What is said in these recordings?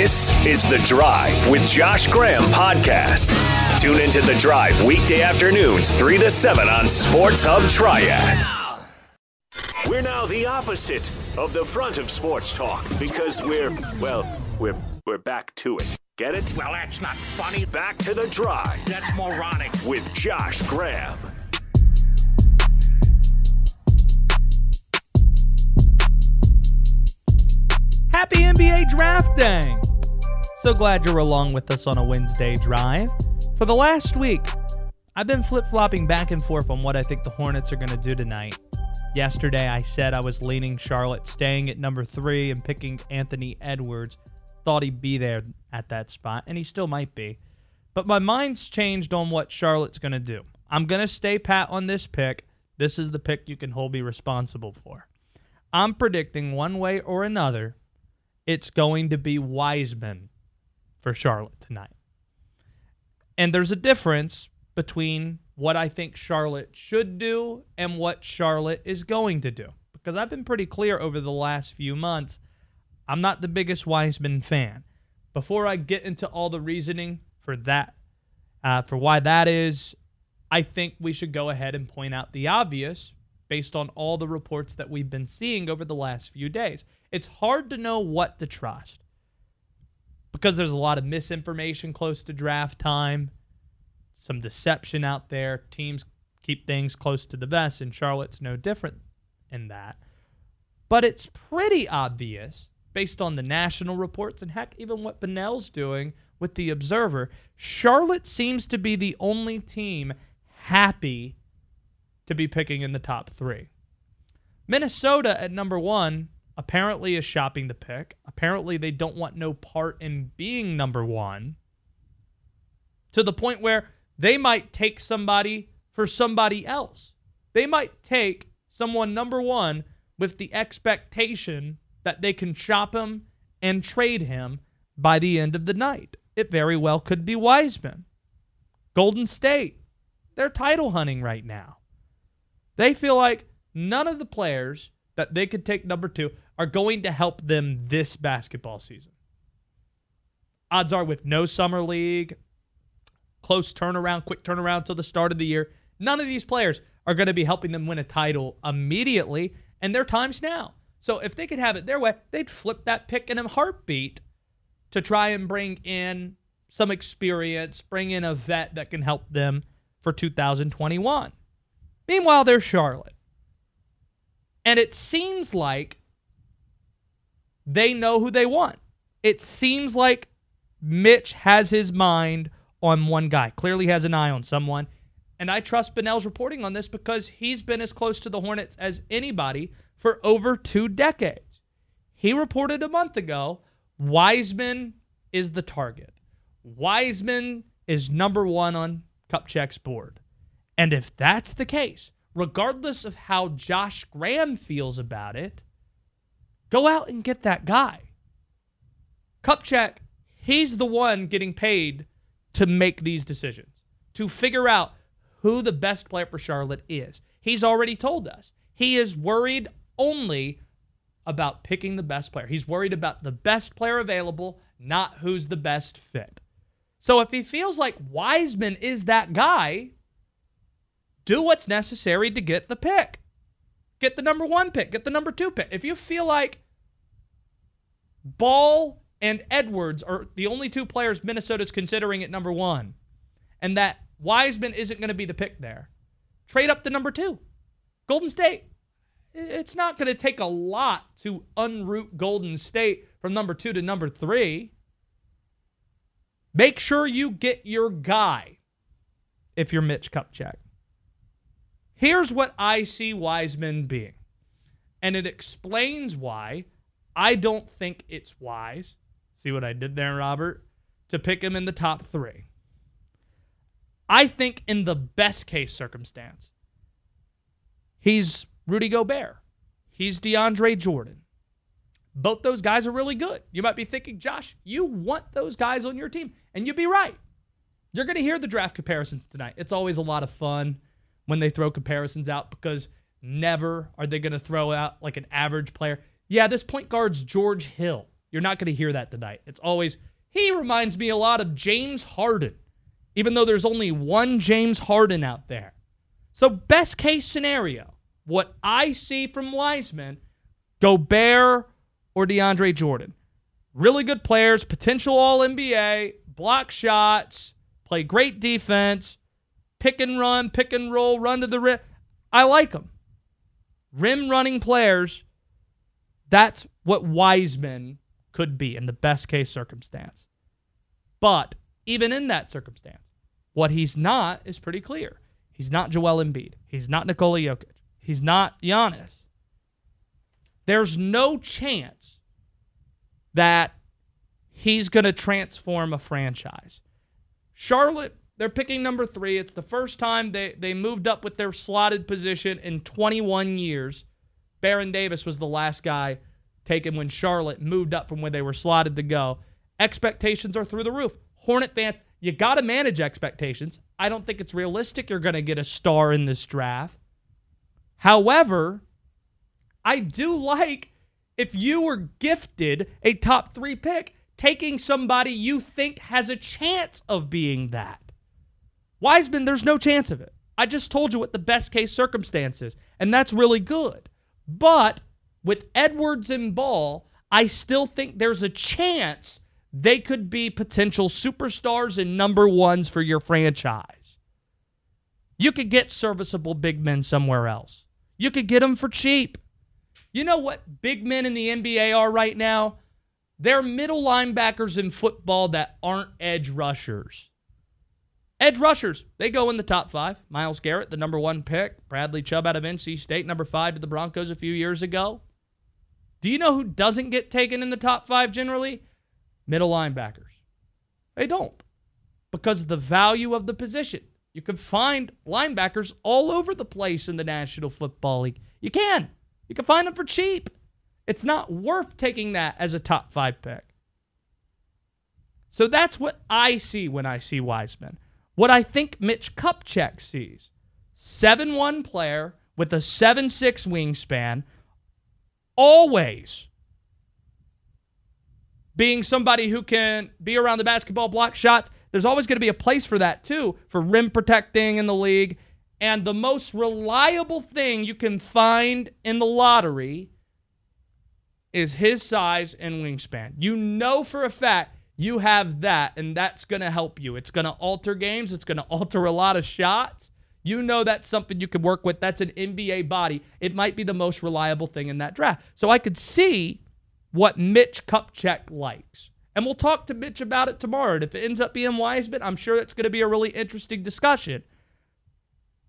This is The Drive with Josh Graham podcast. Tune into The Drive weekday afternoons 3 to 7 on Sports Hub Triad. We're now the opposite of the front of sports talk because we're back to it. Get it? Well, that's not funny. Back to The Drive. That's moronic. With Josh Graham. Happy NBA Draft Day! So glad you're along with us on a Wednesday drive. For the last week, I've been flip-flopping back and forth on what I think the Hornets are going to do tonight. Yesterday, I said I was leaning Charlotte, staying at number 3 and picking Anthony Edwards. Thought he'd be there at that spot, and he still might be. But my mind's changed on what Charlotte's going to do. I'm going to stay pat on this pick. This is the pick you can hold me responsible for. I'm predicting one way or another, it's going to be Wiseman for Charlotte tonight. And there's a difference between what I think Charlotte should do and what Charlotte is going to do. Because I've been pretty clear over the last few months, I'm not the biggest Wiseman fan. Before I get into all the reasoning for that, for why that is, I think we should go ahead and point out the obvious based on all the reports that we've been seeing over the last few days. It's hard to know what to trust because there's a lot of misinformation close to draft time, some deception out there. Teams keep things close to the vest, and Charlotte's no different in that. But it's pretty obvious, based on the national reports and, heck, even what Bunnell's doing with The Observer, Charlotte seems to be the only team happy to be picking in the top 3. Minnesota at number 1 apparently is shopping the pick. Apparently they don't want no part in being number 1, to the point where they might take somebody for somebody else. They might take someone number 1 with the expectation that they can shop him and trade him by the end of the night. It very well could be Wiseman. Golden State, they're title hunting right now. They feel like none of the players that they could take number 2 are going to help them this basketball season. Odds are, with no summer league, close turnaround, quick turnaround till the start of the year, none of these players are going to be helping them win a title immediately, and their time's now. So if they could have it their way, they'd flip that pick in a heartbeat to try and bring in some experience, bring in a vet that can help them for 2021. Meanwhile, they're Charlotte. And it seems like they know who they want. It seems like Mitch has his mind on one guy, clearly has an eye on someone. And I trust Bunnell's reporting on this because he's been as close to the Hornets as anybody for over 2 decades. He reported a month ago, Wiseman is the target. Wiseman is number 1 on Kupchak's board. And if that's the case, regardless of how Josh Graham feels about it, go out and get that guy. Kupchak, he's the one getting paid to make these decisions, to figure out who the best player for Charlotte is. He's already told us. He is worried only about picking the best player. He's worried about the best player available, not who's the best fit. So if he feels like Wiseman is that guy, do what's necessary to get the pick. Get the number 1 pick. Get the number 2 pick. If you feel like Ball and Edwards are the only 2 players Minnesota's considering at number 1, and that Wiseman isn't going to be the pick there, trade up to number 2. Golden State. It's not going to take a lot to unroot Golden State from number 2 to number 3. Make sure you get your guy if you're Mitch Kupchak. Here's what I see Wiseman being, and it explains why I don't think it's wise, see what I did there, Robert, to pick him in the top 3. I think in the best case circumstance, he's Rudy Gobert. He's DeAndre Jordan. Both those guys are really good. You might be thinking, Josh, you want those guys on your team, and you'd be right. You're going to hear the draft comparisons tonight. It's always a lot of fun when they throw comparisons out, because never are they going to throw out like an average player. Yeah, this point guard's George Hill. You're not going to hear that tonight. It's always, he reminds me a lot of James Harden, even though there's only one James Harden out there. So best case scenario, what I see from Wiseman, Gobert or DeAndre Jordan. Really good players, potential All-NBA, block shots, play great defense, pick and roll, run to the rim. I like them. Rim-running players, that's what Wiseman could be in the best-case circumstance. But even in that circumstance, what he's not is pretty clear. He's not Joel Embiid. He's not Nikola Jokic. He's not Giannis. There's no chance that he's going to transform a franchise. Charlotte, they're picking number 3. It's the first time they moved up with their slotted position in 21 years. Baron Davis was the last guy taken when Charlotte moved up from where they were slotted to go. Expectations are through the roof. Hornet fans, you got to manage expectations. I don't think it's realistic you're going to get a star in this draft. However, I do like, if you were gifted a top 3 pick, taking somebody you think has a chance of being that. Wiseman, there's no chance of it. I just told you what the best case circumstance is, and that's really good. But with Edwards and Ball, I still think there's a chance they could be potential superstars and number ones for your franchise. You could get serviceable big men somewhere else. You could get them for cheap. You know what big men in the NBA are right now? They're middle linebackers in football that aren't edge rushers. Edge rushers, they go in the top 5. Myles Garrett, the number 1 pick. Bradley Chubb out of NC State, number 5 to the Broncos a few years ago. Do you know who doesn't get taken in the top 5 generally? Middle linebackers. They don't. Because of the value of the position. You can find linebackers all over the place in the National Football League. You can. You can find them for cheap. It's not worth taking that as a top 5 pick. So that's what I see when I see Wiseman. What I think Mitch Kupchak sees, 7'1" player with a 7'6" wingspan, always being somebody who can be around the basketball, block shots. There's always going to be a place for that, too, for rim protecting in the league. And the most reliable thing you can find in the lottery is his size and wingspan. You know for a fact you have that, and that's going to help you. It's going to alter games. It's going to alter a lot of shots. You know that's something you can work with. That's an NBA body. It might be the most reliable thing in that draft. So I could see what Mitch Kupchak likes. And we'll talk to Mitch about it tomorrow. And if it ends up being Wiseman, I'm sure it's going to be a really interesting discussion.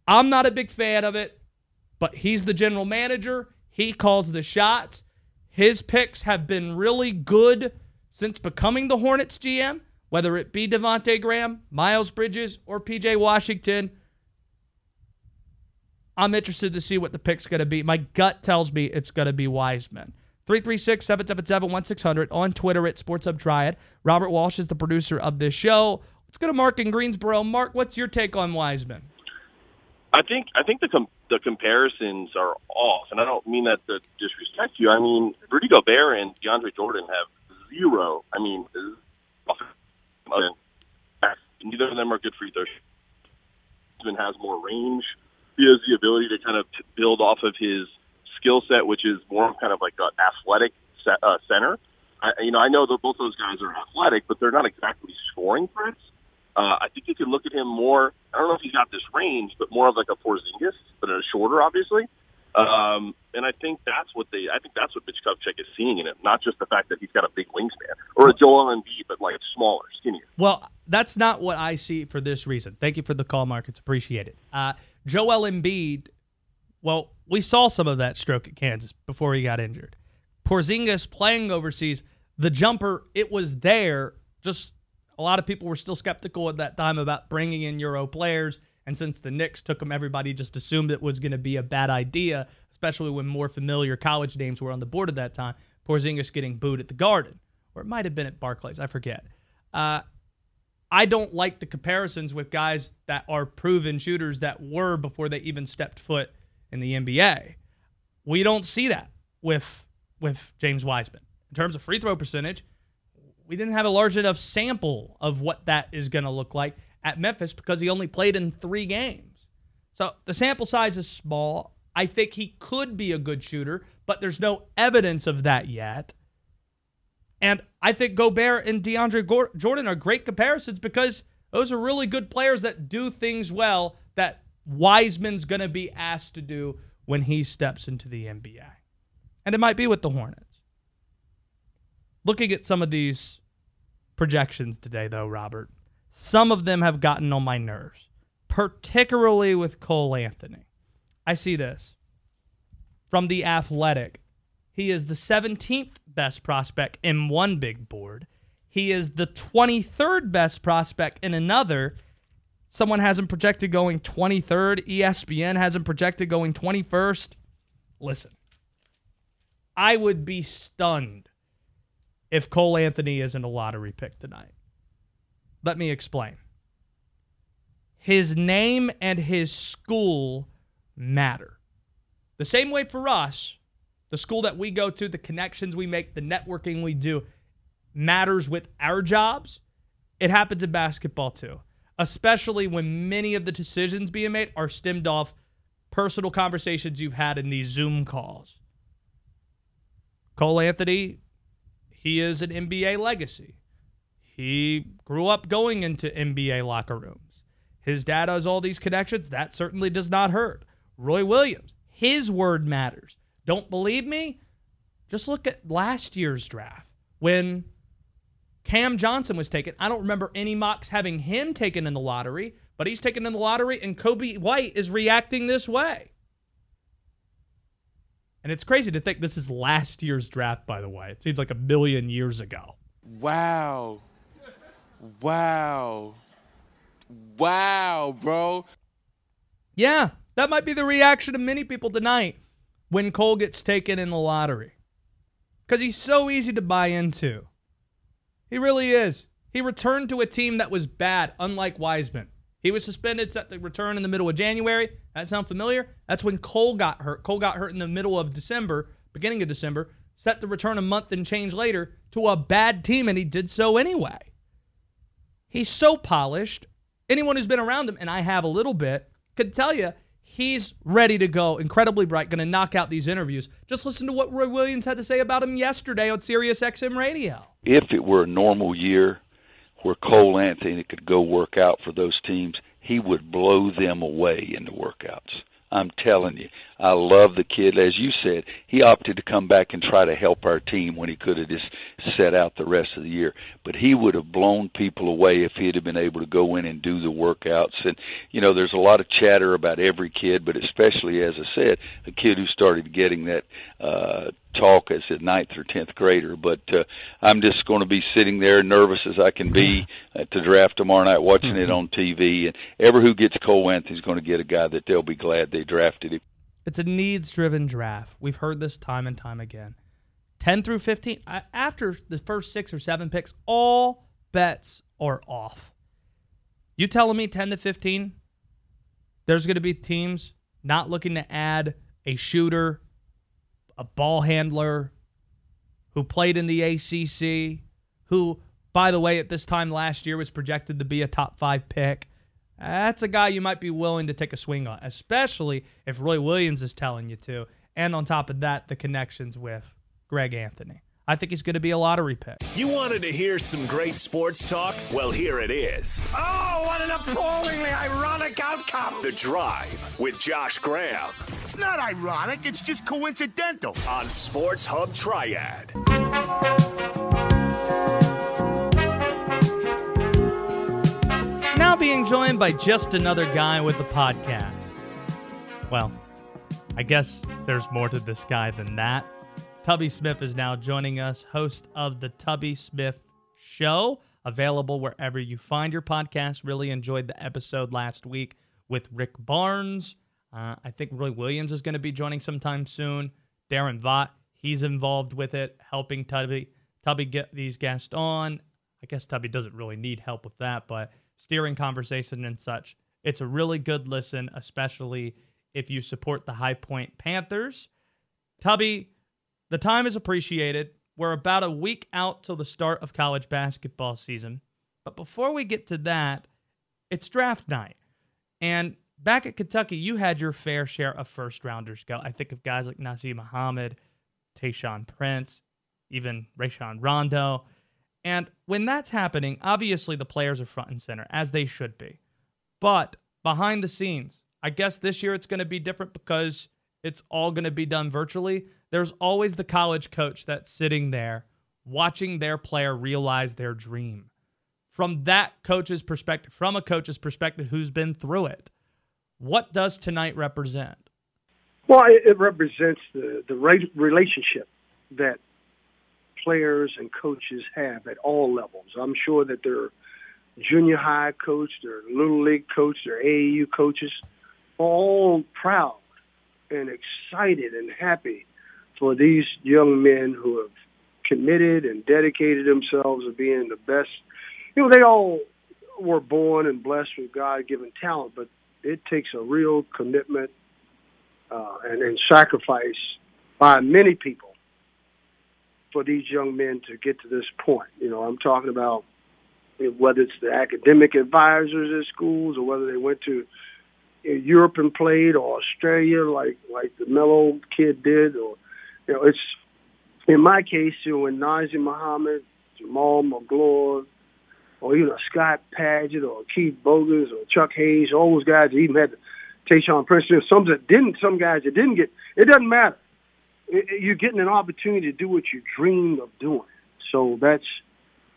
I'm not a big fan of it, but he's the general manager. He calls the shots. His picks have been really good since becoming the Hornets GM, whether it be Devontae Graham, Miles Bridges, or P.J. Washington. I'm interested to see what the pick's going to be. My gut tells me it's going to be Wiseman. 336-777-1600 on Twitter at Sports Hub Triad. Robert Walsh is the producer of this show. Let's go to Mark in Greensboro. Mark, what's your take on Wiseman? I think the comparisons are off, and I don't mean that to disrespect you. I mean, Rudy Gobert and DeAndre Jordan have zero. I mean, neither of them are good free throw. Wiseman has more range. He has the ability to kind of build off of his skill set, which is more kind of like an athletic center. I know that both those guys are athletic, but they're not exactly scoring threats. I think you can look at him more. I don't know if he's got this range, but more of like a Porzingis, but a shorter, obviously. And I think that's what Mitch Kupchak is seeing in him, not just the fact that he's got a big wingspan or a Joel Embiid, but like smaller, skinnier. Well, that's not what I see for this reason. Thank you for the call, Mark. It's appreciated. Joel Embiid. Well, we saw some of that stroke at Kansas before he got injured. Porzingis playing overseas, the jumper, it was there. Just a lot of people were still skeptical at that time about bringing in Euro players, and since the Knicks took them, everybody just assumed it was going to be a bad idea, especially when more familiar college names were on the board at that time. Porzingis getting booed at the Garden, or it might have been at Barclays, I forget. I don't like the comparisons with guys that are proven shooters that were before they even stepped foot in the NBA. We don't see that with James Wiseman. in terms of free throw percentage, we didn't have a large enough sample of what that is going to look like at Memphis because he only played in 3 games. So the sample size is small. I think he could be a good shooter, but there's no evidence of that yet. And I think Gobert and DeAndre Jordan are great comparisons because those are really good players that do things well that Wiseman's going to be asked to do when he steps into the NBA. And it might be with the Hornets. Looking at some of these projections today, though, Robert, some of them have gotten on my nerves, particularly with Cole Anthony. I see this from The Athletic. He is the 17th best prospect in one big board. He is the 23rd best prospect in another. Someone has him projected going 23rd. ESPN has him projected going 21st. Listen, I would be stunned if Cole Anthony isn't a lottery pick tonight. Let me explain. His name and his school matter. The same way for us, the school that we go to, the connections we make, the networking we do, matters with our jobs. It happens in basketball too, especially when many of the decisions being made are stemmed off personal conversations you've had in these Zoom calls. Cole Anthony, he is an NBA legacy. He grew up going into NBA locker rooms. His dad has all these connections. That certainly does not hurt. Roy Williams, his word matters. Don't believe me? Just look at last year's draft when Cam Johnson was taken. I don't remember any mocks having him taken in the lottery, but he's taken in the lottery, and Kobe White is reacting this way. And it's crazy to think this is last year's draft, by the way. It seems like a billion years ago. Wow. Wow. Wow, bro. Yeah, that might be the reaction of many people tonight when Cole gets taken in the lottery. Because he's so easy to buy into. He really is. He returned to a team that was bad, unlike Wiseman. He was suspended at the return in the middle of January. That sound familiar? That's when Cole got hurt. Cole got hurt in the middle of December, beginning of December, set the return a month and change later to a bad team, and he did so anyway. He's so polished. Anyone who's been around him, and I have a little bit, could tell you he's ready to go, incredibly bright, going to knock out these interviews. Just listen to what Roy Williams had to say about him yesterday on Sirius XM Radio. If it were a normal year, where Cole Anthony could go work out for those teams, he would blow them away in the workouts. I'm telling you, I love the kid. As you said, he opted to come back and try to help our team when he could have just set out the rest of the year. But he would have blown people away if he'd have been able to go in and do the workouts. And, you know, there's a lot of chatter about every kid, but especially, as I said, a kid who started getting that talk as a 9th or 10th grader. But I'm just going to be sitting there nervous as I can be at the draft tomorrow night, watching it on TV. And ever who gets Cole Anthony is going to get a guy that they'll be glad they drafted him. It's a needs-driven draft. We've heard this time and time again. 10 through 15, after the first 6 or 7 picks, all bets are off. You telling me 10 to 15, there's going to be teams not looking to add a shooter, a ball handler who played in the ACC, who, by the way, at this time last year was projected to be a top 5 pick. That's a guy you might be willing to take a swing on, especially if Roy Williams is telling you to. And on top of that, the connections with Greg Anthony. I think he's going to be a lottery pick. You wanted to hear some great sports talk? Well, here it is. Oh, what an appallingly ironic outcome. The Drive with Josh Graham. It's not ironic. It's just coincidental. On Sports Hub Triad. Now being joined by just another guy with the podcast. Well, I guess there's more to this guy than that. Tubby Smith is now joining us, host of The Tubby Smith Show, available wherever you find your podcast. Really enjoyed the episode last week with Rick Barnes. I think Roy Williams is going to be joining sometime soon. Darren Vaught, he's involved with it, helping Tubby get these guests on. I guess Tubby doesn't really need help with that, but steering conversation and such. It's a really good listen, especially if you support the High Point Panthers. Tubby, the time is appreciated. We're about a week out till the start of college basketball season. But before we get to that, it's draft night. And back at Kentucky, you had your fair share of first-rounders go. I think of guys like Nazr Mohammed, Tayshaun Prince, even Rajon Rondo. And when that's happening, obviously the players are front and center, as they should be. But behind the scenes, I guess this year it's going to be different because it's all going to be done virtually. There's always the college coach that's sitting there watching their player realize their dream. From that coach's perspective, from a coach's perspective who's been through it, what does tonight represent? Well, it represents the relationship that players and coaches have at all levels. I'm sure that their junior high coach, their little league coach, their AAU coaches, all proud and excited and happy for these young men who have committed and dedicated themselves to being the best. You know, they all were born and blessed with God-given talent, but it takes a real commitment and sacrifice by many people for these young men to get to this point. You know, I'm talking about whether it's the academic advisors at schools or whether they went to Europe and played, or Australia like the mellow kid did, or you know, it's, in my case, you know, when Nazr Mohammed, Jamal McGlory, or even Scott Padgett, or Keith Bogans, or Chuck Hayes, all those guys that even had Tayshaun Prince, some guys that didn't get, it doesn't matter. You're getting an opportunity to do what you dreamed of doing. So that's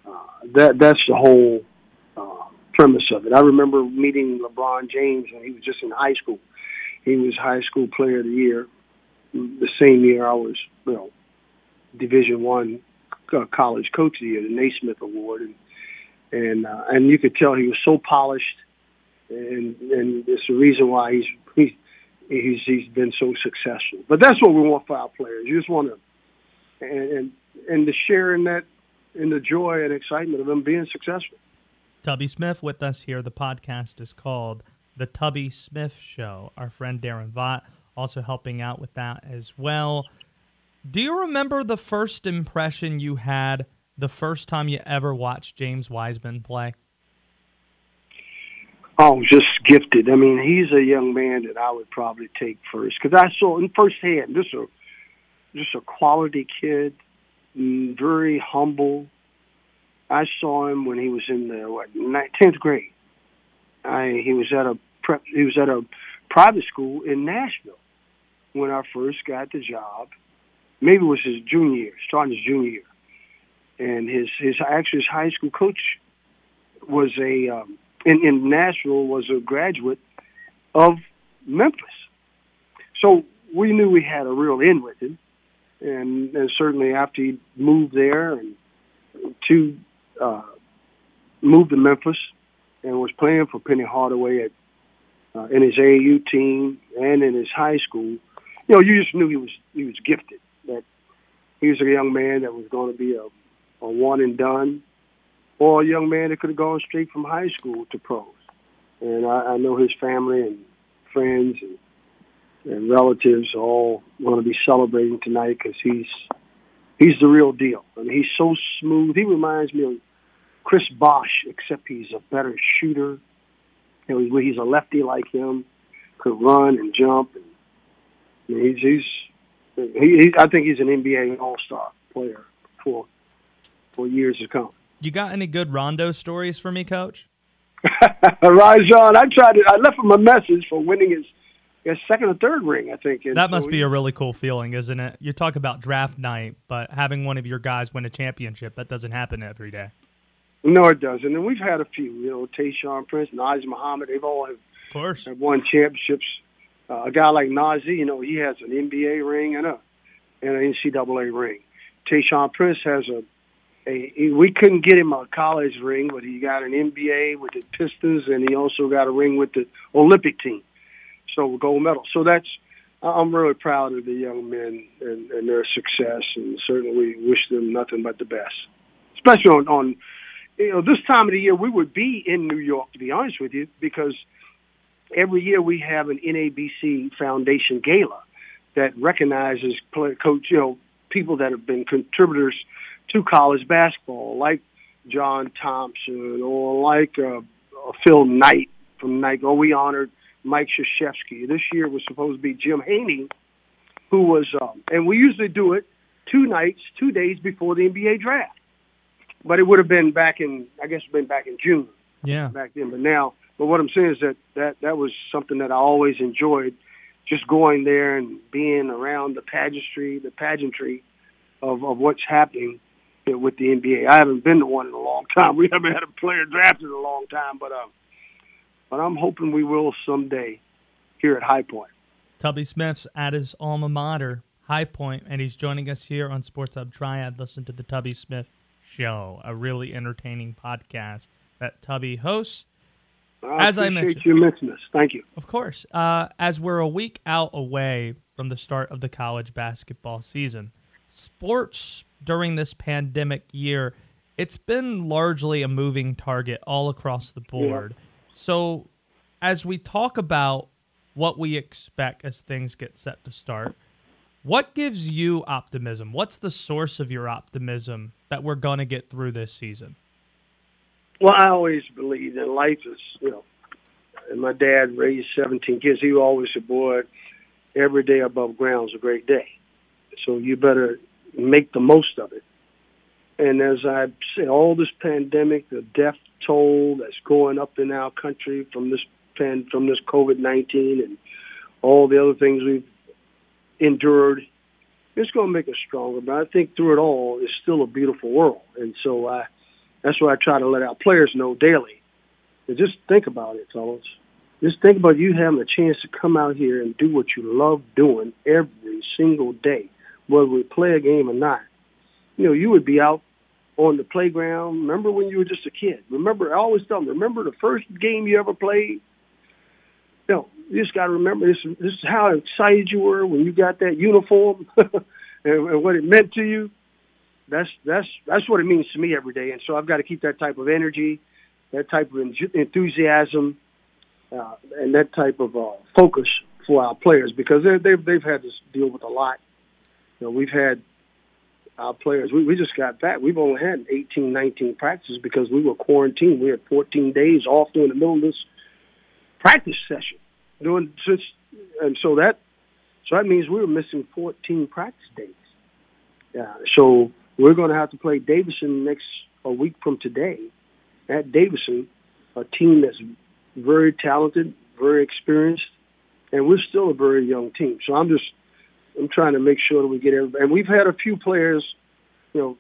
the whole premise of it. I remember meeting LeBron James when he was just in high school. He was High School Player of the Year. The same year I was, you know, Division I College Coach of the Year, the Naismith Award, and you could tell he was so polished, and it's the reason why he's been so successful. But that's what we want for our players. You just want to and to share in that, in the joy and excitement of them being successful. Tubby Smith with us here. The podcast is called The Tubby Smith Show. Our friend Darren Vaught also helping out with that as well. Do you remember the first impression you had the first time you ever watched James Wiseman play? Oh, just gifted. I mean, he's a young man that I would probably take first, because I saw him firsthand. Just a quality kid, very humble. I saw him when he was in the 10th grade. He was at a private school in Nashville when I first got the job. Maybe it was his junior year, starting his junior year. And his high school coach was in Nashville was a graduate of Memphis. So we knew we had a real in with him. And certainly after he moved there and moved to Memphis and was playing for Penny Hardaway in his AAU team and in his high school, you know, you just knew he was gifted. That he was a young man that was going to be a one and done, or a young man that could have gone straight from high school to pros. And I know his family and friends and relatives are all going to be celebrating tonight, because he's the real deal. I mean, he's so smooth. He reminds me of Chris Bosh, except he's a better shooter. You know, he's a lefty like him, could run and jump. And I mean, I think he's an NBA All-Star player for years to come. You got any good Rondo stories for me, Coach? Rajon, I left him a message for winning his second or third ring, I think. And that must be a really cool feeling, isn't it? You talk about draft night, but having one of your guys win a championship, that doesn't happen every day. No, it doesn't. And we've had a few, you know, Tayshaun Prince, Nazr Mohammed, they've all have won championships. A guy like Nazr, you know, he has an NBA ring and an NCAA ring. Tayshaun Prince has we couldn't get him a college ring, but he got an NBA with the Pistons, and he also got a ring with the Olympic team, so gold medal. So I'm really proud of the young men and their success, and certainly wish them nothing but the best. Especially on you know, this time of the year, we would be in New York, to be honest with you, because every year we have an NABC Foundation Gala that recognizes coach, you know, people that have been contributors to college basketball, like John Thompson or like Phil Knight from Nike. Oh, we honored Mike Krzyzewski. This year was supposed to be Jim Haney, who was, and we usually do it 2 days before the NBA draft. But it would have been back in, I guess it's been back in June. Yeah. Back then, but now. But what I'm saying is that was something that I always enjoyed, just going there and being around the pageantry of what's happening with the NBA. I haven't been to one in a long time. We haven't had a player drafted in a long time, but I'm hoping we will someday here at High Point. Tubby Smith's at his alma mater, High Point, and he's joining us here on Sports Hub Triad. Listen to the Tubby Smith Show, a really entertaining podcast that Tubby hosts. As I mentioned, you mentioned this. Thank you. Of course. As we're a week out away from the start of the college basketball season, sports during this pandemic year, it's been largely a moving target all across the board. Yeah. So as we talk about what we expect as things get set to start, what gives you optimism? What's the source of your optimism that we're going to get through this season? Well, I always believe that life is, and my dad raised 17 kids. He always said, boy, every day above ground is a great day. So you better make the most of it. And as I've said, all this pandemic, the death toll that's going up in our country from this COVID-19 and all the other things we've endured, it's going to make us stronger. But I think through it all, it's still a beautiful world. And so that's why I try to let our players know daily. And just think about it, fellas. Just think about you having a chance to come out here and do what you love doing every single day, whether we play a game or not. You would be out on the playground. Remember when you were just a kid? Remember, I always tell them, remember the first game you ever played? You just got to remember this is how excited you were when you got that uniform and what it meant to you. That's what it means to me every day, and so I've got to keep that type of energy, that type of enthusiasm, and that type of focus for our players, because they've had to deal with a lot. We've had our players. We just got back. We've only had 18, 19 practices because we were quarantined. We had 14 days off during the middle of this practice session, and so that means we were missing 14 practice days. So. We're going to have to play Davidson a week from today at Davidson, a team that's very talented, very experienced, and we're still a very young team. So I'm trying to make sure that we get everybody. And we've had a few players, deal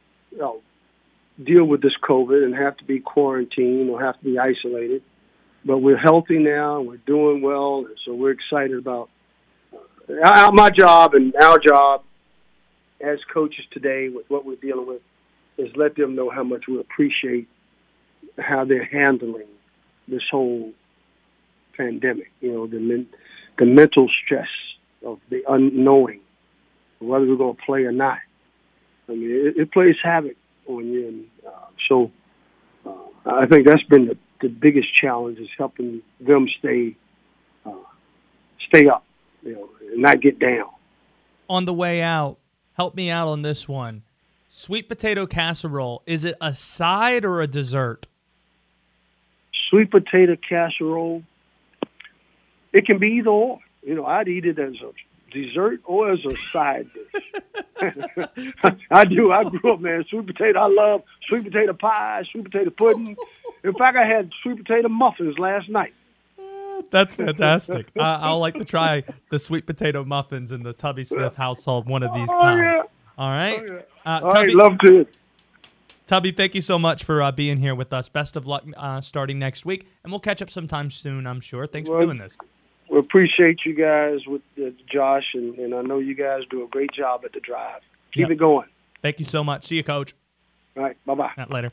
with this COVID and have to be quarantined or have to be isolated. But we're healthy now. We're doing well. So we're excited about my job and our job as coaches today, with what we're dealing with, is let them know how much we appreciate how they're handling this whole pandemic. The mental stress of the unknowing, whether we're going to play or not. I mean, it plays havoc on you. And, so I think that's been the biggest challenge, is helping them stay up, and not get down. On the way out, help me out on this one. Sweet potato casserole, is it a side or a dessert? Sweet potato casserole, it can be either or. I'd eat it as a dessert or as a side dish. I do. I grew up, man. Sweet potato, I love sweet potato pie, sweet potato pudding. In fact, I had sweet potato muffins last night. That's fantastic. I'll like to try the sweet potato muffins in the Tubby Smith household one of these times. Yeah. All right. Tubby, love to. Tubby, thank you so much for being here with us. Best of luck starting next week, and we'll catch up sometime soon, I'm sure. Thanks for doing this. We appreciate you guys with Josh, and I know you guys do a great job at The Drive. Keep it going. Thank you so much. See you, Coach. All right. Bye-bye. Later.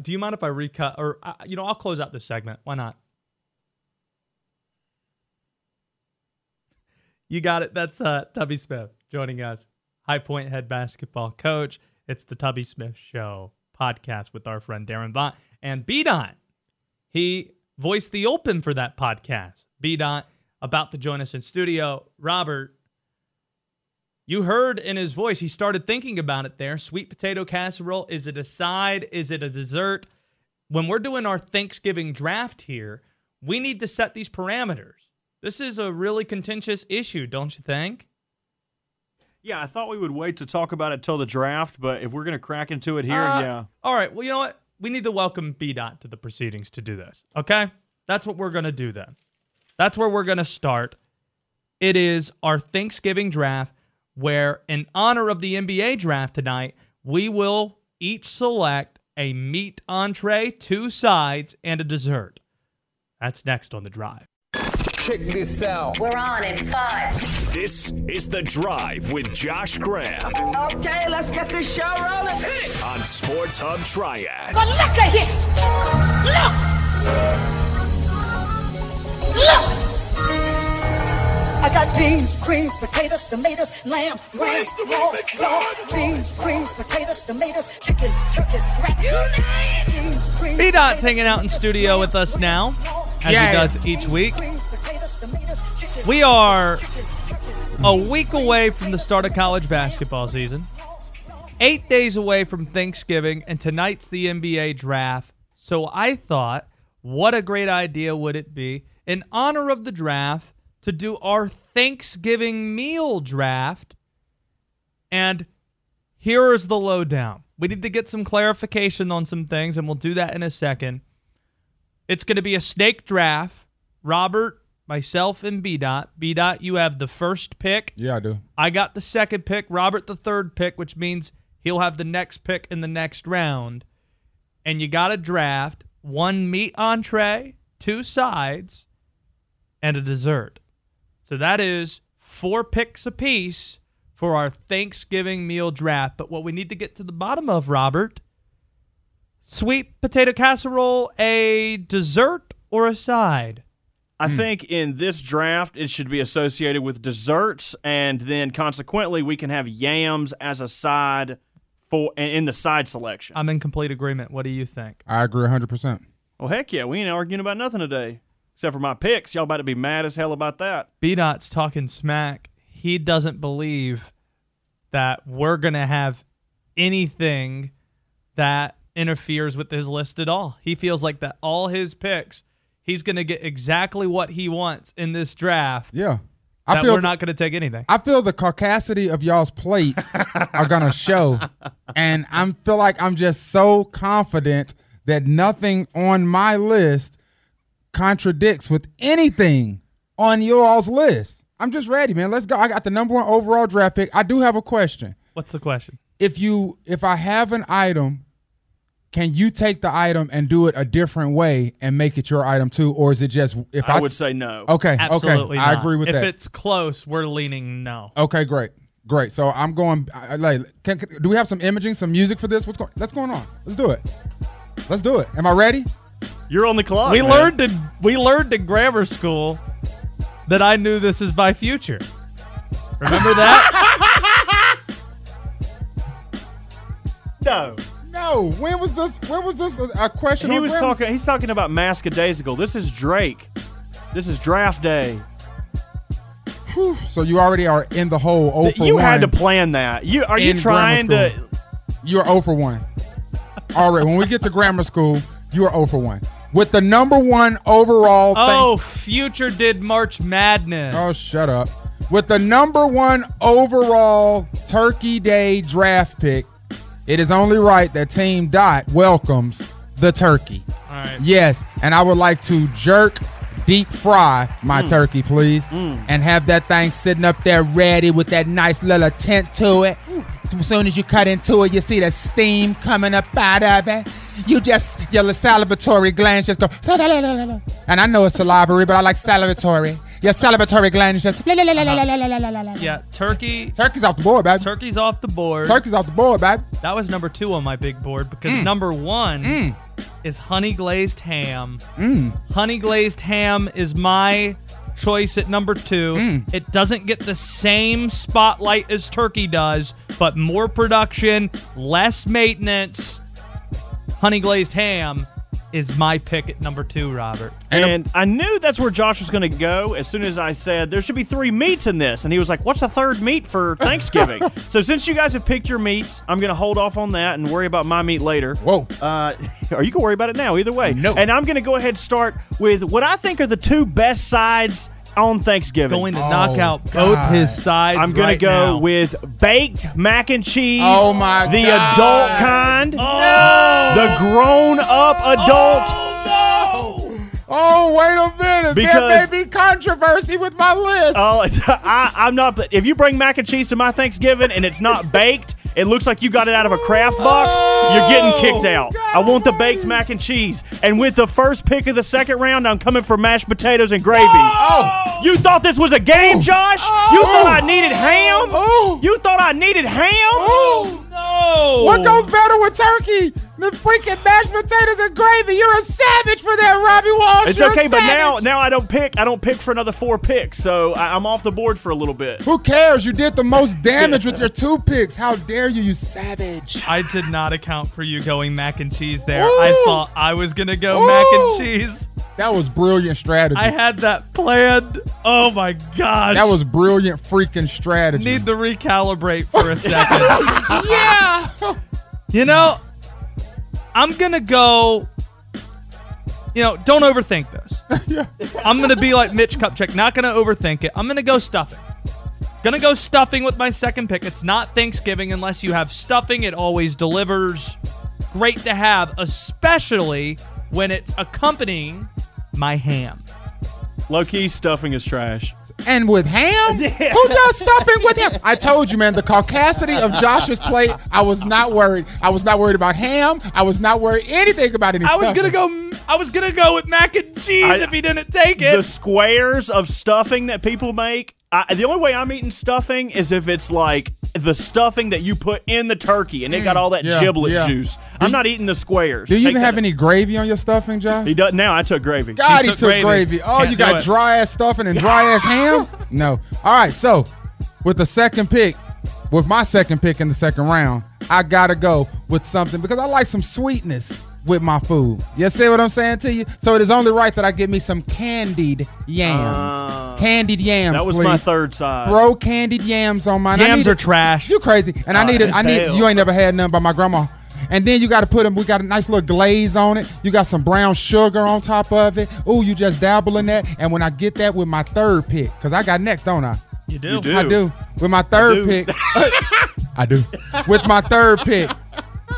Do you mind if I recut, or I'll close out this segment? Why not? You got it. That's Tubby Smith joining us, High Point head basketball coach. It's the Tubby Smith Show podcast with our friend Darren Vaught and Bdaht. He voiced the open for that podcast. Bdaht about to join us in studio. Robert, You heard in his voice, he started thinking about it there. Sweet potato casserole, is it a side? Is it a dessert? When we're doing our Thanksgiving draft here, we need to set these parameters. This is a really contentious issue, don't you think? Yeah, I thought we would wait to talk about it till the draft, but if we're going to crack into it here, yeah. All right, well, you know what? We need to welcome Bdaht to the proceedings to do this, okay? That's what we're going to do then. That's where we're going to start. It is our Thanksgiving draft, where in honor of the NBA draft tonight, we will each select a meat entree, two sides, and a dessert. That's next on The Drive. Check this out. We're on in 5. This is The Drive with Josh Graham. Okay, let's get this show rolling. On Sports Hub Triad. But look at him. Look. Look. I got beans, greens, potatoes, tomatoes, lamb, rams, raw, beans, greens, potatoes, tomatoes, chicken, turkeys, rats. Bdaht's hanging out in studio with us now, as he does each week. We are a week away from the start of college basketball season, 8 days away from Thanksgiving, and tonight's the NBA draft. So I thought, what a great idea would it be, in honor of the draft, to do our Thanksgiving meal draft. And here is the lowdown. We need to get some clarification on some things, and we'll do that in a second. It's going to be a snake draft. Robert, myself, and Bdaht. Bdaht, you have the first pick. Yeah, I do. I got the second pick. Robert, the third pick, which means he'll have the next pick in the next round. And you got to draft one meat entree, two sides, and a dessert. So that is 4 picks apiece for our Thanksgiving meal draft. But what we need to get to the bottom of, Robert, sweet potato casserole, a dessert or a side? I think in this draft it should be associated with desserts, and then consequently we can have yams as a side for in the side selection. I'm in complete agreement. What do you think? I agree 100%. Well, heck yeah. We ain't arguing about nothing today. Except for my picks. Y'all about to be mad as hell about that. Bdot's talking smack. He doesn't believe that we're going to have anything that interferes with his list at all. He feels like that all his picks, he's going to get exactly what he wants in this draft. Yeah. I feel we're not going to take anything. I feel the caucasity of y'all's plates are going to show. And I feel like I'm just so confident that nothing on my list contradicts with anything on y'all's list. I'm just ready, man. Let's go. I got the #1 overall draft pick. I do have a question. What's the question? If I have an item, can you take the item and do it a different way and make it your item too, or is it just if I would say no? Okay, absolutely. Okay. I agree with that. If it's close, we're leaning no. Okay, great, great. So I'm going. Do we have some imaging, some music for this? What's going on? Let's do it. Let's do it. Am I ready? You're on the clock. We learned in grammar school that I knew this is by future. Remember that? No. When was this a question? He was talking. He's talking about Maskadaisical. This is Drake. This is draft day. Whew, so you already are in the hole. 0 for 1. You had to plan that. You're 0 for 1. All right. When we get to grammar school. You are 0 for 1. With the #1 overall... Oh, Future did March Madness. Oh, shut up. With the #1 overall Turkey Day draft pick, it is only right that Team Dot welcomes the turkey. All right. Yes, and I would like to deep fry my turkey, please, and have that thing sitting up there ready with that nice little tint to it. As soon as you cut into it, you see the steam coming up out of it. Your salivatory glands just go, and I know it's salivary, but I like salivatory. Your salivatory glands just, yeah, turkey. Turkey's off the board, baby. Turkey's off the board. Turkey's off the board, baby. That was #2 on my big board because #1 is honey glazed ham. Honey glazed ham is my choice at #2. It doesn't get the same spotlight as turkey does, but more production, less maintenance. Honey glazed ham is my pick at number 2, Robert. And I knew that's where Josh was going to go as soon as I said, there should be 3 meats in this. And he was like, what's the third meat for Thanksgiving? So since you guys have picked your meats, I'm going to hold off on that and worry about my meat later. Whoa. Or you can worry about it now, either way. No. And I'm going to go ahead and start with what I think are the 2 best sides on Thanksgiving. Going to knock out both his sides. I'm going to go with baked mac and cheese. Oh, my God. The adult kind. Oh. The grown-up adult. Oh, no. Oh, wait a minute. Because there may be controversy with my list. Oh, I'm not. If you bring mac and cheese to my Thanksgiving and it's not baked, it looks like you got it out of a craft box. Oh, you're getting kicked out. God, I want the baked mac and cheese. And with the first pick of the second round, I'm coming for mashed potatoes and gravy. Oh! You thought this was a game, Josh? Oh, you thought I needed ham? Oh, you thought I needed ham? Oh, no. What goes better with turkey? The freaking mashed potatoes and gravy. You're a savage for that, Robbie Walsh. It's okay, but now I don't pick for another 4 picks, so I'm off the board for a little bit. Who cares? You did the most damage with your 2 picks. How dare you, you savage. I did not account for you going mac and cheese there. Ooh. I thought I was going to go mac and cheese. That was brilliant strategy. I had that planned. Oh, my gosh. That was brilliant freaking strategy. Need to recalibrate for a second. Yeah. You know, I'm going to go, you know, don't overthink this. Yeah. I'm going to be like Mitch Kupchak, not going to overthink it. I'm going to go stuffing. Going to go stuffing with my second pick. It's not Thanksgiving unless you have stuffing. It always delivers. Great to have, especially when it's accompanying my ham. Low-key, stuffing is trash. And with ham? Yeah. Who does stuffing with ham? I told you, man, the caucasity of Josh's plate, I was not worried. I was not worried about ham. I was not worried anything about any stuffing. I was gonna go with mac and cheese if he didn't take it. The squares of stuffing that people make. The only way I'm eating stuffing is if it's like the stuffing that you put in the turkey and it got all that giblet juice. I'm not eating the squares. Do you even have any gravy on your stuffing, John? He does now. I took gravy. God, he took gravy. Oh, you got dry ass stuffing and dry ass ham? No. All right, so with my second pick in the second round, I gotta go with something because I like some sweetness with my food. You see what I'm saying to you? So it is only right that I give me some candied yams. Candied yams, that was please. My third side. Throw candied yams on mine. Yams are trash. You crazy. And I need you ain't never had none by my grandma. And then you got to put them, we got a nice little glaze on it. You got some brown sugar on top of it. Ooh, you just dabble in that. And when I get that with my third pick, because I got next, don't I? You do. I do. With my third pick. I do. With my third pick,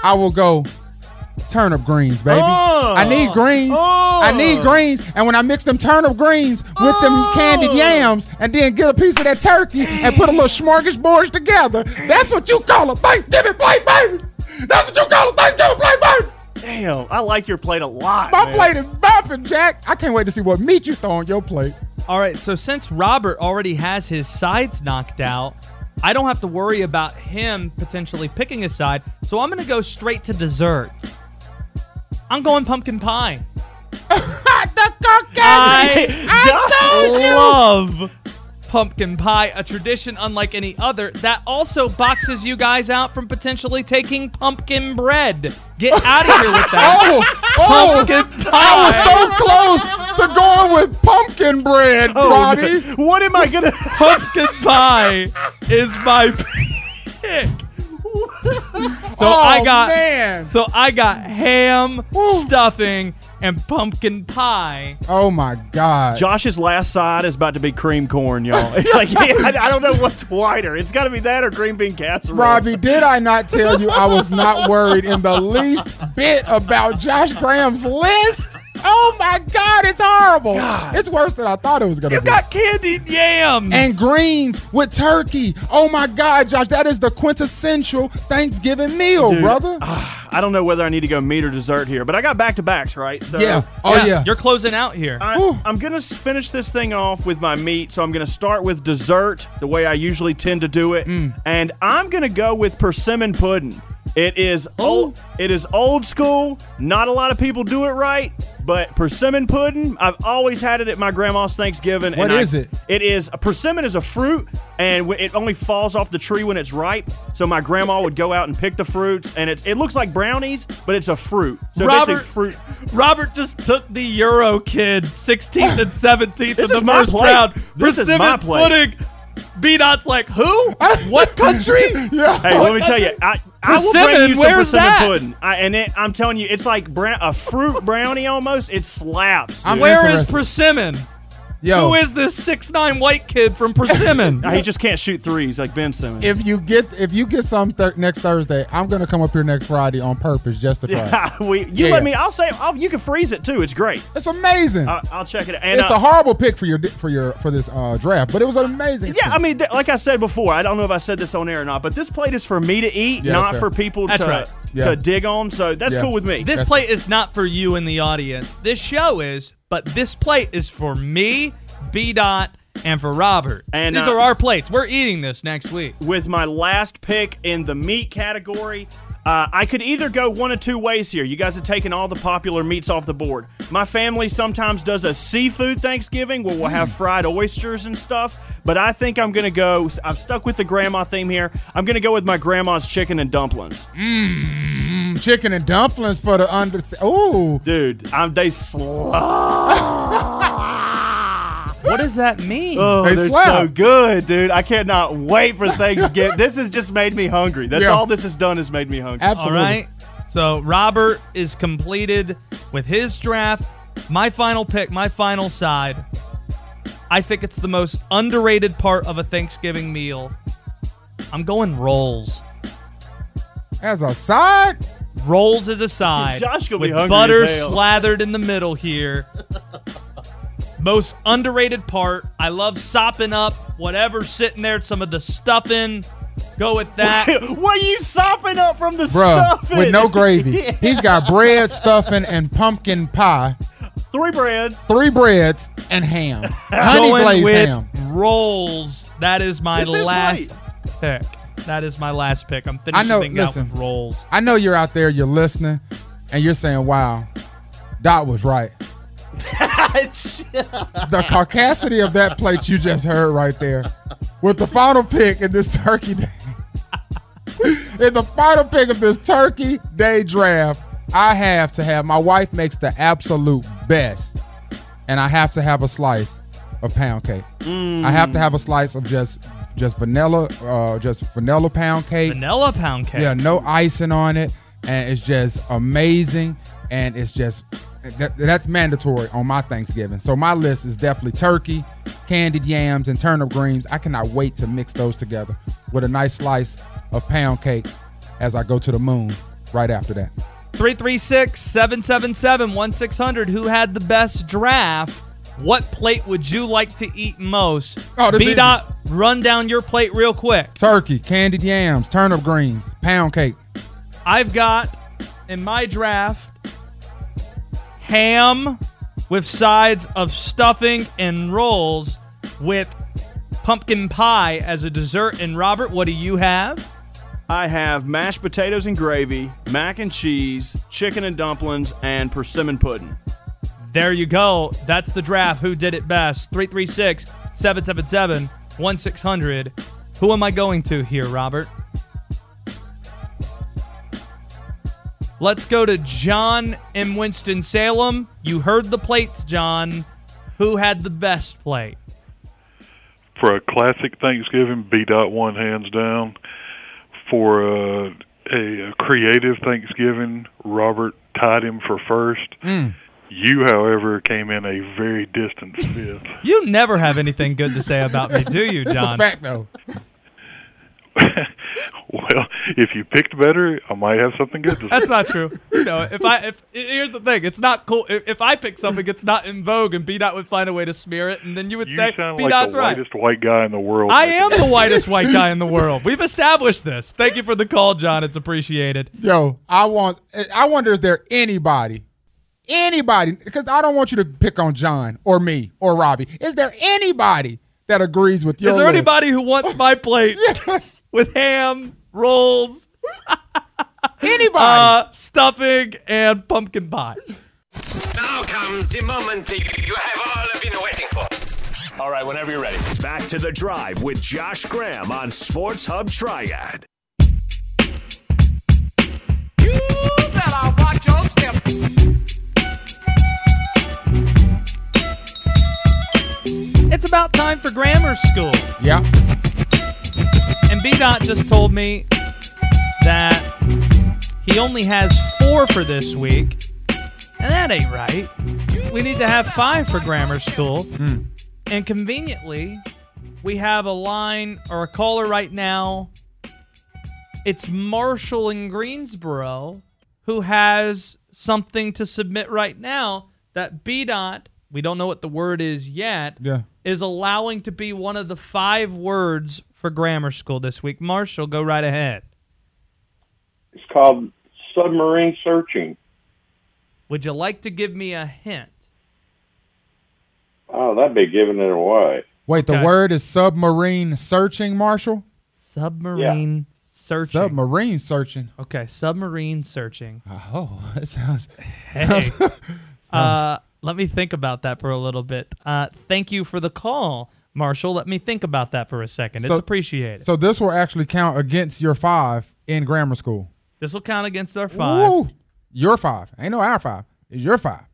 I will go turnip greens, baby. Oh. I need greens. Oh. I need greens. And when I mix them turnip greens with them candied yams and then get a piece of that turkey and put a little smorgasbord together, that's what you call a Thanksgiving plate, baby. That's what you call a Thanksgiving plate, baby. Damn, I like your plate a lot. My plate is bopping, Jack. I can't wait to see what meat you throw on your plate. All right, so since Robert already has his sides knocked out, I don't have to worry about him potentially picking a side, so I'm going to go straight to dessert. I'm going pumpkin pie. The caucasity. I love pumpkin pie, a tradition unlike any other that also boxes you guys out from potentially taking pumpkin bread. Get out of here with that. Pumpkin pie. I was so close to going with pumpkin bread, Robbie. No. What am I going to... Pumpkin pie is my pick. So I got ham, stuffing, and pumpkin pie. Oh my God! Josh's last side is about to be cream corn, y'all. It's like I don't know what's whiter. It's got to be that or green bean casserole. Robbie, did I not tell you I was not worried in the least bit about Josh Graham's list? Oh my God, it's horrible. God. It's worse than I thought it was going to be. You got candied yams. And greens with turkey. Oh my God, Josh, that is the quintessential Thanksgiving meal, dude, brother. I don't know whether I need to go meat or dessert here, but I got back-to-backs, right? So, yeah. Oh, yeah. You're closing out here. I'm going to finish this thing off with my meat, so I'm going to start with dessert the way I usually tend to do it, and I'm going to go with persimmon pudding. It is old. It is old school. Not a lot of people do it right, but persimmon pudding. I've always had it at my grandma's Thanksgiving. What is it? It is a persimmon is a fruit, and it only falls off the tree when it's ripe. So my grandma would go out and pick the fruits, and it looks like brownies, but it's a fruit. So Robert just took the Euro Kid 16th and 17th in the first round. This is my plate. Pudding. Bdaht's like, who? What country? Yeah. Hey, let me tell you, I will bring you some persimmon pudding. I'm telling you, it's like a fruit brownie almost. It slaps. Where is persimmon? Yo. Who is this 6'9" white kid from Persimmon? He just can't shoot threes like Ben Simmons. If you get some next Thursday, I'm gonna come up here next Friday on purpose just to try. Let me. I'll say you can freeze it too. It's great. It's amazing. I'll check it out. And it's a horrible pick for this draft, but it was an amazing. Yeah, pick. I mean, like I said before, I don't know if I said this on air or not, but this plate is for me to eat, not for people to dig on. So that's cool with me. This plate is not for you in the audience. This show is. But this plate is for me, Bdaht, and for Robert. And these are our plates. We're eating this next week. With my last pick in the meat category, I could either go one of two ways here. You guys have taken all the popular meats off the board. My family sometimes does a seafood Thanksgiving where we'll have fried oysters and stuff. But I think I'm going to go, I'm stuck with the grandma theme here. I'm going to go with my grandma's chicken and dumplings. Chicken and dumplings for the under. Ooh, dude, they slap. What does that mean? Oh, they're so good, dude. I cannot wait for Thanksgiving. This has just made me hungry. That's all this has done is made me hungry. Absolutely. All right. So Robert is completed with his draft. My final pick, my final side. I think it's the most underrated part of a Thanksgiving meal. I'm going rolls. As a side? Rolls as a side. Josh gonna be hungry. Butter slathered in the middle here. Most underrated part. I love sopping up whatever's sitting there. Some of the stuffing. Go with that. What are you sopping up from the stuffing? With no gravy. Yeah. He's got bread, stuffing, and pumpkin pie. Three breads and ham. Honey glazed ham. Rolls. That is my last pick. That is my last pick. I'm finishing out with rolls. I know you're out there, you're listening, and you're saying, wow, Dot was right. The carcassity of that plate you just heard right there with the final pick in this Turkey Day. In the final pick of this Turkey Day draft, I have to have, my wife makes the absolute best, and I have to have a slice of pound cake. I have to have a slice of just vanilla pound cake. Vanilla pound cake. Yeah, no icing on it, and it's just amazing, and it's just that's mandatory on my Thanksgiving. So my list is definitely turkey, candied yams, and turnip greens. I cannot wait to mix those together with a nice slice of pound cake as I go to the moon right after that. 336-777-1600. Who had the best draft? What plate would you like to eat most? Oh, Bdaht, run down your plate real quick. Turkey, candied yams, turnip greens, pound cake. I've got, in my draft, ham with sides of stuffing and rolls with pumpkin pie as a dessert. And, Robert, what do you have? I have mashed potatoes and gravy, mac and cheese, chicken and dumplings, and persimmon pudding. There you go. That's the draft. Who did it best? 336-777-1600. Who am I going to here, Robert? Let's go to John in Winston-Salem. You heard the plates, John. Who had the best plate? For a classic Thanksgiving, Bdaht won hands down. For a creative Thanksgiving, Robert tied him for first. You, however, came in a very distant fifth. You never have anything good to say about me, do you, John? That's a fact, though. Well, if you picked better, I might have something good to say. That's not true. You know, here's the thing. It's not cool. If I pick something, it's not in vogue, and Bdaht would find a way to smear it, and then you would say, Bdaht's right. You sound like the whitest white guy in the world. I am the whitest white guy in the world. We've established this. Thank you for the call, John. It's appreciated. Yo, I wonder, is there anybody, because I don't want you to pick on John or me or Robbie. Is there anybody that agrees with your list? Is there anybody who wants my plate with ham, rolls? Anybody. Stuffing and pumpkin pie. Now comes the moment you have all been waiting for. All right, whenever you're ready. Back to The Drive with Josh Graham on Sports Hub Triad. You better watch your step. It's about time for grammar school. Yeah. And Bdaht just told me that he only has 4 for this week. And that ain't right. We need to have 5 for grammar school. Mm. And conveniently, we have a line or a caller right now. It's Marshall in Greensboro who has something to submit right now that Bdaht, we don't know what the word is yet, is allowing to be one of the 5 words for grammar school this week. Marshall, go right ahead. It's called submarine searching. Would you like to give me a hint? Oh, that'd be giving it away. Wait, okay. The word is submarine searching, Marshall? Submarine searching. Submarine searching. Okay, submarine searching. Oh, that sounds... Hey, let me think about that for a little bit. Thank you for the call, Marshall. Let me think about that for a second. It's appreciated. So this will actually count against your 5 in grammar school. This will count against our 5. Woo! Your 5. Ain't no our 5. It's your 5.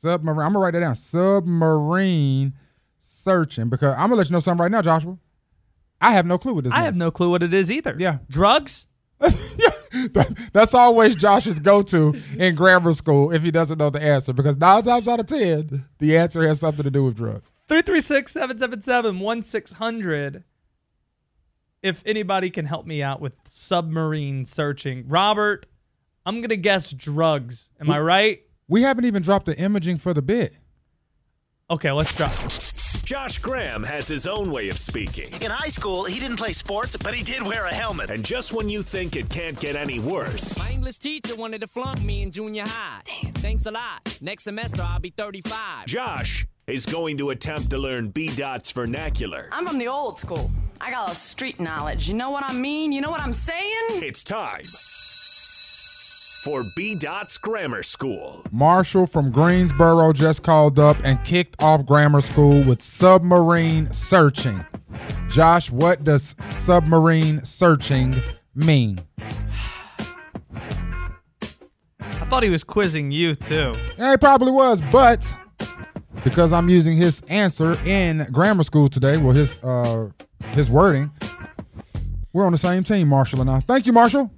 Submarine. I'm going to write that down. Submarine searching. Because I'm going to let you know something right now, Joshua. I have no clue what this is. I have no clue what it is either. Yeah. Drugs? That's always Josh's go-to in grammar school if he doesn't know the answer. Because 9 times out of 10, the answer has something to do with drugs. 336-777-1600. If anybody can help me out with submarine searching. Robert. I'm going to guess drugs. Am I right? We haven't even dropped the imaging for the bit. Okay, let's drop it. Josh Graham has his own way of speaking. In high school, he didn't play sports, but he did wear a helmet. And just when you think it can't get any worse. My English teacher wanted to flunk me in junior high. Damn. Thanks a lot. Next semester, I'll be 35. Josh is going to attempt to learn Bdot's vernacular. I'm from the old school. I got a street knowledge. You know what I mean? You know what I'm saying? It's time for Bdot's Grammar School. Marshall from Greensboro just called up and kicked off grammar school with submarine searching. Josh, what does submarine searching mean? I thought he was quizzing you too. Yeah, he probably was, but because I'm using his answer in grammar school today, well, his wording, we're on the same team, Marshall and I. Thank you, Marshall.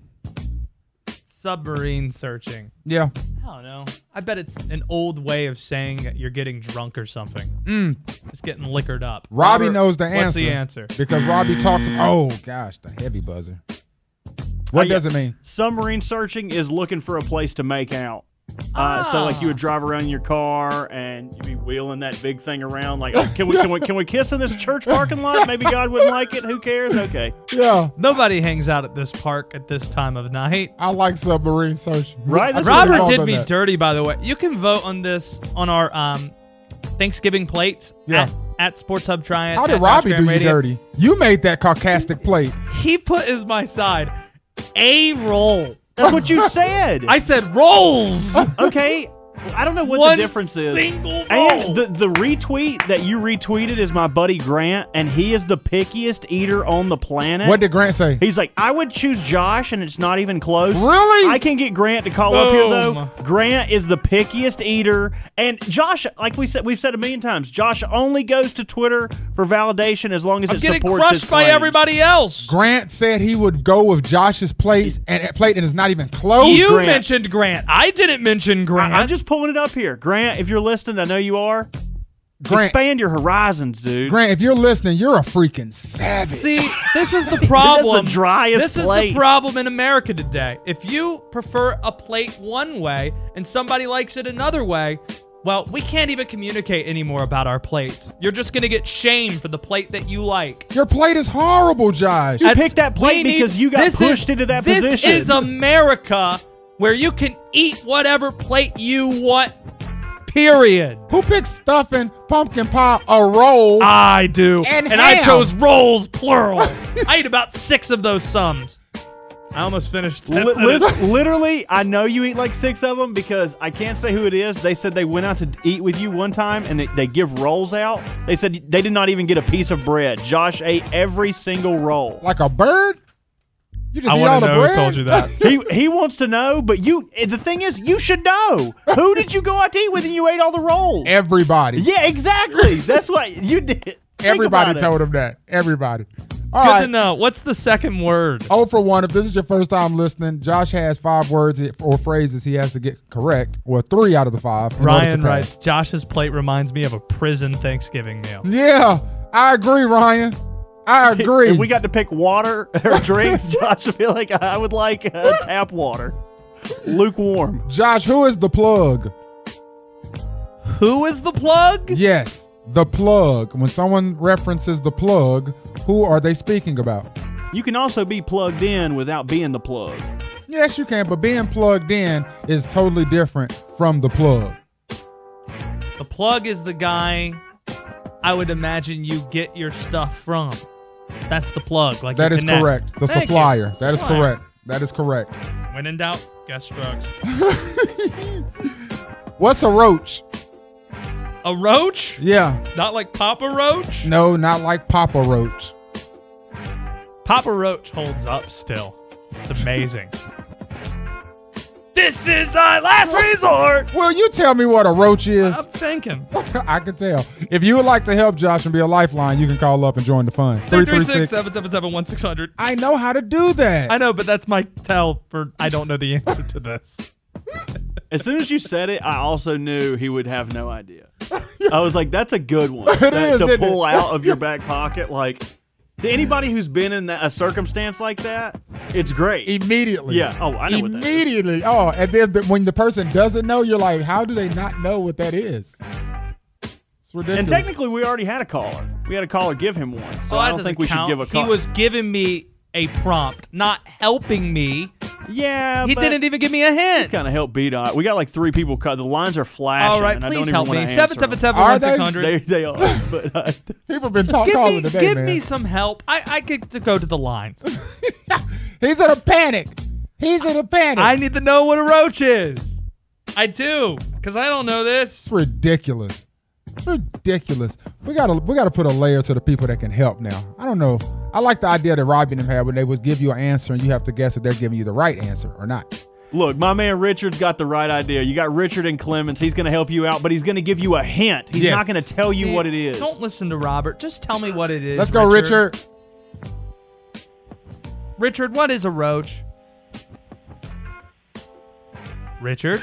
Submarine searching. Yeah. I don't know. I bet it's an old way of saying that you're getting drunk or something. Mm. Just getting liquored up. Robbie knows the answer. What's the answer? Because Robbie talks... Oh, gosh, the heavy buzzer. What does it mean? Submarine searching is looking for a place to make out. So, like, you would drive around in your car and you'd be wheeling that big thing around. Like, oh, can we kiss in this church parking lot? Maybe God wouldn't like it. Who cares? Okay. Yeah. Nobody hangs out at this park at this time of night. I like submarine search. Right? Robert did me dirty, by the way. You can vote on this on our Thanksgiving plates. Yeah. At Sports Hub Triad. How did Robbie do you dirty? You made that sarcastic plate. He put as my side a roll. That's what you said. I said rolls. Okay. I don't know what the difference is. And the retweet that you retweeted is my buddy Grant, and he is the pickiest eater on the planet. What did Grant say? He's like, I would choose Josh, and it's not even close. Really? I can get Grant to call up here, though. Grant is the pickiest eater. And Josh, like we've said a million times, Josh only goes to Twitter for validation as long as it supports his claims. I'm getting crushed by everybody else. Grant said he would go with Josh's plate, and it's not even close. You mentioned Grant. I didn't mention Grant. I'm just pulling it up here. Grant, if you're listening, I know you are. Grant, expand your horizons, dude. Grant, if you're listening, you're a freaking savage. See, this is the problem. This is the driest plate. This is the problem in America today. If you prefer a plate one way and somebody likes it another way, well, we can't even communicate anymore about our plates. You're just going to get shamed for the plate that you like. Your plate is horrible, Josh. You picked that plate because you got pushed into that position. This is America, where you can eat whatever plate you want, period. Who picks stuffing, pumpkin pie, a roll? I do. And I chose rolls, plural. I ate about 6 of those sums. I almost finished. Literally, I know you eat like six of them because I can't say who it is. They said they went out to eat with you one time and they give rolls out. They said they did not even get a piece of bread. Josh ate every single roll. Like a bird? You just eat all the bread? I want to know who told you that. He wants to know, but the thing is, you should know. Who did you go out to eat with and you ate all the rolls? Everybody. Yeah, exactly. That's what you did. Everybody told him that. Everybody. Good to know. What's the second word? 0 for 1. If this is your first time listening, Josh has 5 words or phrases he has to get correct. Well, 3 out of the 5. Ryan writes, Josh's plate reminds me of a prison Thanksgiving meal. Yeah, I agree, Ryan. I agree. If we got to pick water or drinks, Josh, I feel like I would like tap water. Lukewarm. Josh, who is the plug? Who is the plug? Yes. The plug. When someone references the plug, who are they speaking about? You can also be plugged in without being the plug. Yes, you can, but being plugged in is totally different from the plug. The plug is the guy I would imagine you get your stuff from. That's the plug. Like that is correct. The supplier. That is correct. That is correct. When in doubt, guess drugs. What's a roach? A roach? Yeah. Not like Papa Roach? No, not like Papa Roach. Papa Roach holds up still. It's amazing. This is thy last resort. Will you tell me what a roach is? I'm thinking. I can tell. If you would like to help Josh and be a lifeline, you can call up and join the fun. 336-777-1600. I know how to do that. I know, but that's my tell for I don't know the answer to this. As soon as you said it, I also knew he would have no idea. I was like, that's a good one to pull out of your back pocket. Like, to anybody who's been in a circumstance like that, it's great. Immediately. Yeah. Oh, I know what that is. Immediately. Oh, and then when the person doesn't know, you're like, how do they not know what that is? It's ridiculous. And technically, we already had a caller. We had a caller give him one. So I don't think we should give a call. He was giving me a prompt, not helping me. Yeah, he didn't even give me a hint. Kind of help Bdaht. We got like 3 people cut. The lines are flashing. All right, please help me. 777-1600. They are. But, people have been calling today, man. Give me some help. I get to go to the lines. He's in a panic. He's in a panic. I need to know what a roach is. I do, because I don't know this. It's ridiculous. It's ridiculous. We gotta put a layer to the people that can help now. I don't know. I like the idea that Robbie and him had when they would give you an answer and you have to guess if they're giving you the right answer or not. Look, my man Richard's got the right idea. You got Richard and Clemens. He's going to help you out, but he's going to give you a hint. He's not going to tell you what it is. Don't listen to Robert. Just tell me what it is. Let's go, Richard. Richard, what is a roach? Richard?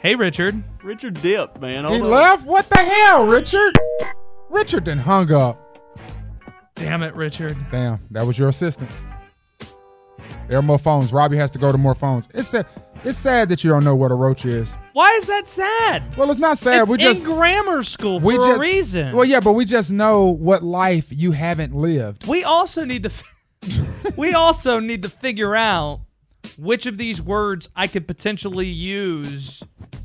Hey, Richard. Richard dipped, man. He left? What the hell, Richard? Richard then hung up. Damn it, Richard. Damn, that was your assistance. There are more phones. Robbie has to go to more phones. It's sad that you don't know what a roach is. Why is that sad? Well, it's not sad. It's in grammar school for a reason. Well, yeah, but we just know what life you haven't lived. We also need to figure out which of these words I could potentially use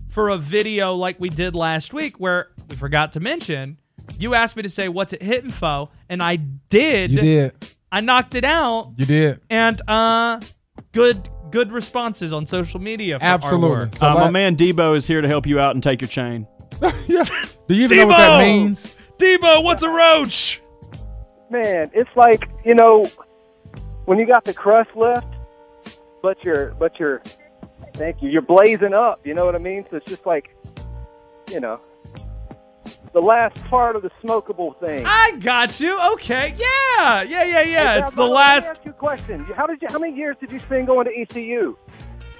for a video like we did last week where we forgot to mention. You asked me to say, what's it hit info? And I did. You did. I knocked it out. You did. And good responses on social media for our work. So my man Debo is here to help you out and take your chain. Yeah. Do you even know what that means? Debo, what's a roach? Man, it's like, you know, when you got the crust left, but you're blazing up. You know what I mean? So it's just like, you know. The last part of the smokable thing. I got you. Okay. Yeah. Hey, now, it's the last. Let me ask you a question. How many years did you spend going to ECU?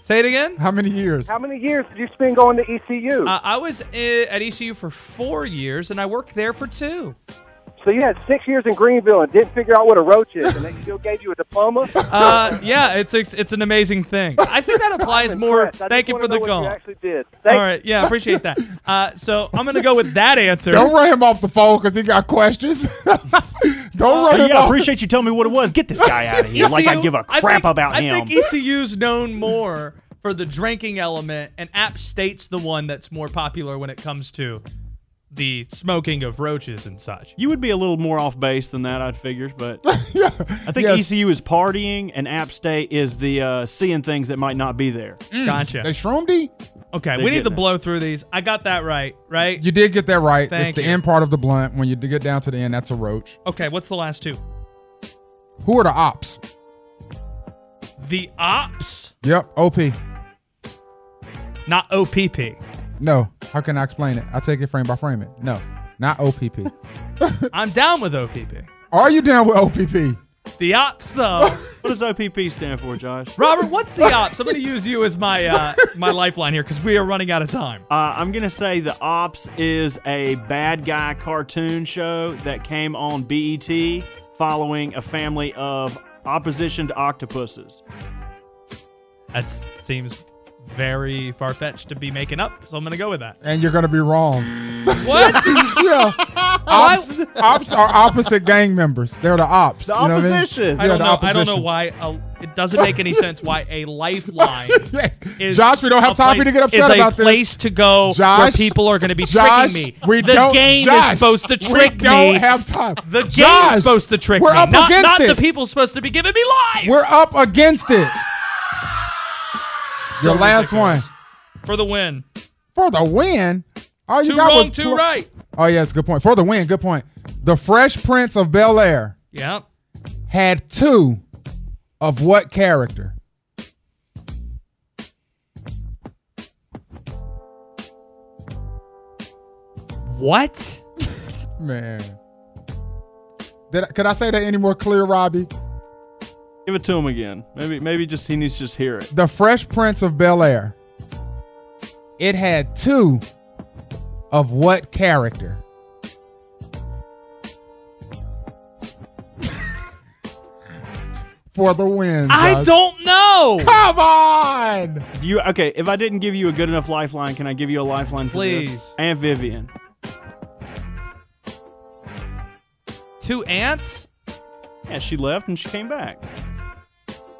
Say it again. How many years did you spend going to ECU? I was at ECU for 4 years, and I worked there for 2. So you had 6 years in Greenville and didn't figure out what a roach is, and they still gave you a diploma? Yeah, it's an amazing thing. I think that applies more. Thank you for the call. All right, yeah, appreciate that. So I'm going to go with that answer. Don't run him off the phone because he got questions. Don't run him off. I appreciate you telling me what it was. Get this guy out of here. ECU, like I give a crap about him. I think ECU's known more for the drinking element, and App State's the one that's more popular when it comes to the smoking of roaches and such. You would be a little more off base than that, I'd figure, but yeah. I think ECU is partying and App State is the seeing things that might not be there. Gotcha. They shroomed-y? Okay, we need to blow through these. I got that right? You did get that right. Thank you. The end part of the blunt. When you get down to the end, that's a roach. Okay, what's the last two? Who are the ops? The ops? Yep, OP. Not OPP. No. How can I explain it? I take it frame by frame it. No, not OPP. I'm down with OPP. Are you down with OPP? The ops, though. What does OPP stand for, Josh? Robert, what's the ops? I'm going to use you as my my lifeline here because we are running out of time. I'm going to say the ops is a bad guy cartoon show that came on BET following a family of opposition to octopuses. That seems very far-fetched to be making up, so I'm gonna go with that. And you're gonna be wrong. What? Yeah. Ops are opposite gang members. They're the ops. The opposition. I mean? I don't know why it doesn't make any sense why a lifeline is Josh, we don't have time for you to get upset about this. It's a place to go, Josh, where people are gonna be tricking me. The game is supposed to trick me. We're up against it. Not the people supposed to be giving me lies. We're up against it. Your last one. For the win. For the win? All you two got wrong, was two right. Oh, yes, good point. For the win, good point. The Fresh Prince of Bel Air had two of what character? What? Man. Could I say that any more clear, Robbie? Give it to him again. Maybe just he needs to just hear it. The Fresh Prince of Bel Air. It had two of what character? For the win. Josh. I don't know. Come on. Okay, if I didn't give you a good enough lifeline, can I give you a lifeline for this? Please. Aunt Vivian. Two ants? Yeah, she left and she came back.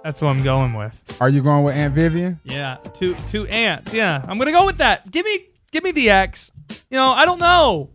That's what I'm going with. Are you going with Aunt Vivian? Yeah, two aunts. Yeah, I'm gonna go with that. Give me the X. You know, I don't know.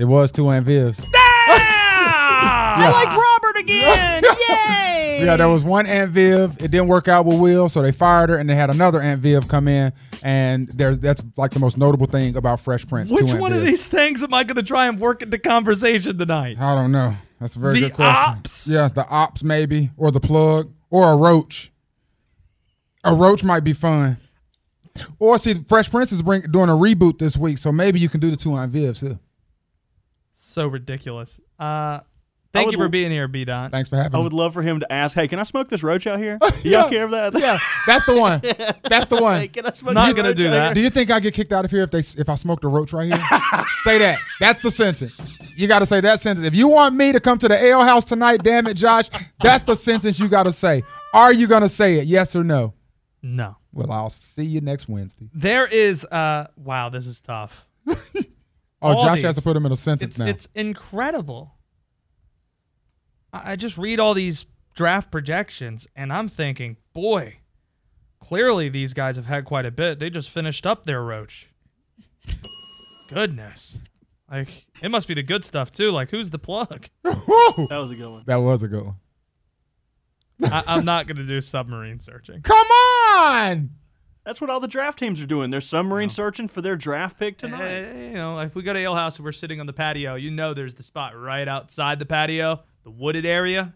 It was two Aunt Vivs. Ah! Yeah. I like Robert again. Yay! Yeah, there was one Aunt Viv. It didn't work out with Will, so they fired her, and they had another Aunt Viv come in. And that's like the most notable thing about Fresh Prince. Which one of these things am I gonna try and work into conversation tonight? I don't know. That's a very good question. The ops? Yeah, the ops maybe, or the plug. Or a roach. A roach might be fun. Or see, Fresh Prince is doing a reboot this week, so maybe you can do the two on Vivs too. So ridiculous. Thank you for being here, Bdaht. Thanks for having me. I would love for him to ask, hey, can I smoke this roach out here? Y'all care of that? Yeah, that's the one. That's the one. Hey, can I smoke Not going to do that. Do you think I get kicked out of here if I smoked a roach right here? Say that. That's the sentence. You got to say that sentence. If you want me to come to the ale house tonight, damn it, Josh, that's the sentence you got to say. Are you going to say it, yes or no? No. Well, I'll see you next Wednesday. There is, wow, this is tough. Josh has to put him in a sentence now. It's incredible. I just read all these draft projections, and I'm thinking, boy, clearly these guys have had quite a bit. They just finished up their roach. Goodness. Like, it must be the good stuff, too. Like, who's the plug? That was a good one. That was a good one. I'm not going to do submarine searching. Come on! That's what all the draft teams are doing. They're submarine searching for their draft pick tonight. You know, if we go to Ale House and we're sitting on the patio, you know there's the spot right outside the patio. The wooded area,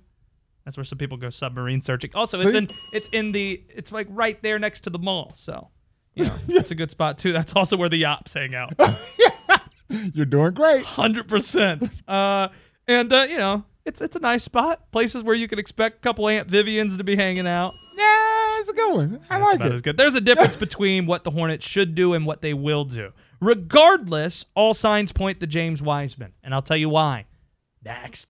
that's where some people go submarine searching. Also, it's like right there next to the mall, so you know that's a good spot too. That's also where the ops hang out. You're doing great, 100%. And you know it's a nice spot, places where you can expect a couple Aunt Vivians to be hanging out. Yeah, it's a good one. I like it. There's a difference between what the Hornets should do and what they will do. Regardless, all signs point to James Wiseman, and I'll tell you why next.